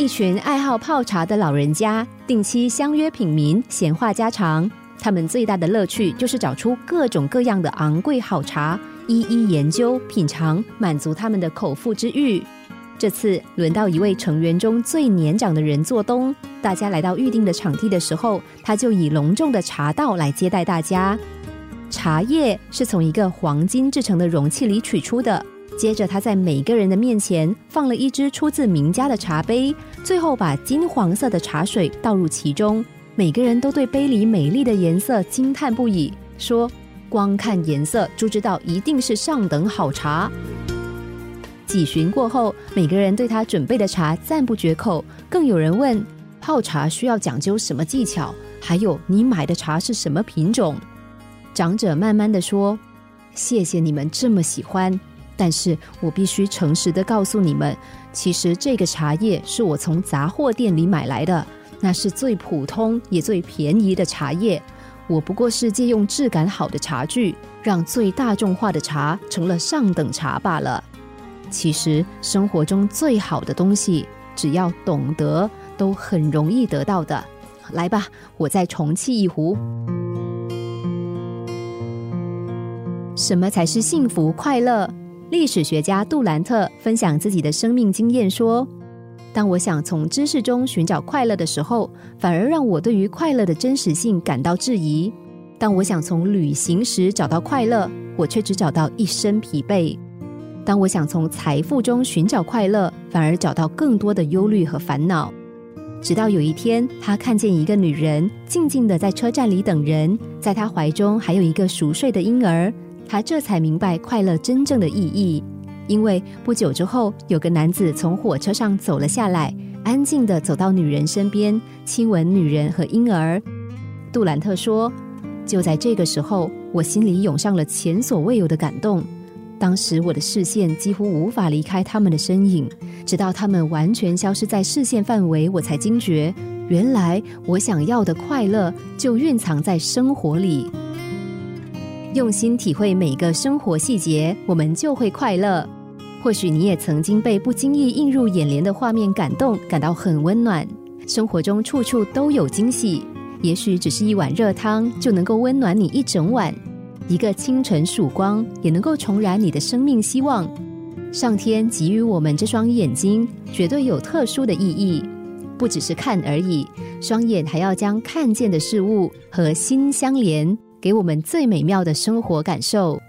一群爱好泡茶的老人家定期相约品茗，闲话家常。他们最大的乐趣就是找出各种各样的昂贵好茶，一一研究品尝，满足他们的口腹之欲。这次轮到一位成员中最年长的人做东，大家来到预定的场地的时候，他就以隆重的茶道来接待大家。茶叶是从一个黄金制成的容器里取出的，接着他在每个人的面前放了一只出自名家的茶杯，最后把金黄色的茶水倒入其中。每个人都对杯里美丽的颜色惊叹不已，说光看颜色就知道一定是上等好茶。几巡过后，每个人对他准备的茶赞不绝口，更有人问泡茶需要讲究什么技巧，还有你买的茶是什么品种。长者慢慢地说，谢谢你们这么喜欢，但是我必须诚实地告诉你们，其实这个茶叶是我从杂货店里买来的，那是最普通也最便宜的茶叶，我不过是借用质感好的茶具，让最大众化的茶成了上等茶罢了。其实生活中最好的东西，只要懂得，都很容易得到的。来吧，我再重沏一壶。什么才是幸福快乐？历史学家杜兰特分享自己的生命经验说，当我想从知识中寻找快乐的时候，反而让我对于快乐的真实性感到质疑。当我想从旅行时找到快乐，我却只找到一身疲惫。当我想从财富中寻找快乐，反而找到更多的忧虑和烦恼。直到有一天，他看见一个女人静静地在车站里等人，在她怀中还有一个熟睡的婴儿，他这才明白快乐真正的意义。因为不久之后，有个男子从火车上走了下来，安静地走到女人身边，亲吻女人和婴儿。杜兰特说，就在这个时候，我心里涌上了前所未有的感动。当时我的视线几乎无法离开他们的身影，直到他们完全消失在视线范围，我才惊觉，原来我想要的快乐就蕴藏在生活里。用心体会每个生活细节，我们就会快乐。或许你也曾经被不经意映入眼帘的画面感动，感到很温暖。生活中处处都有惊喜，也许只是一碗热汤就能够温暖你一整晚，一个清晨曙光也能够重燃你的生命希望。上天给予我们这双眼睛，绝对有特殊的意义，不只是看而已，双眼还要将看见的事物和心相连，给我们最美妙的生活感受。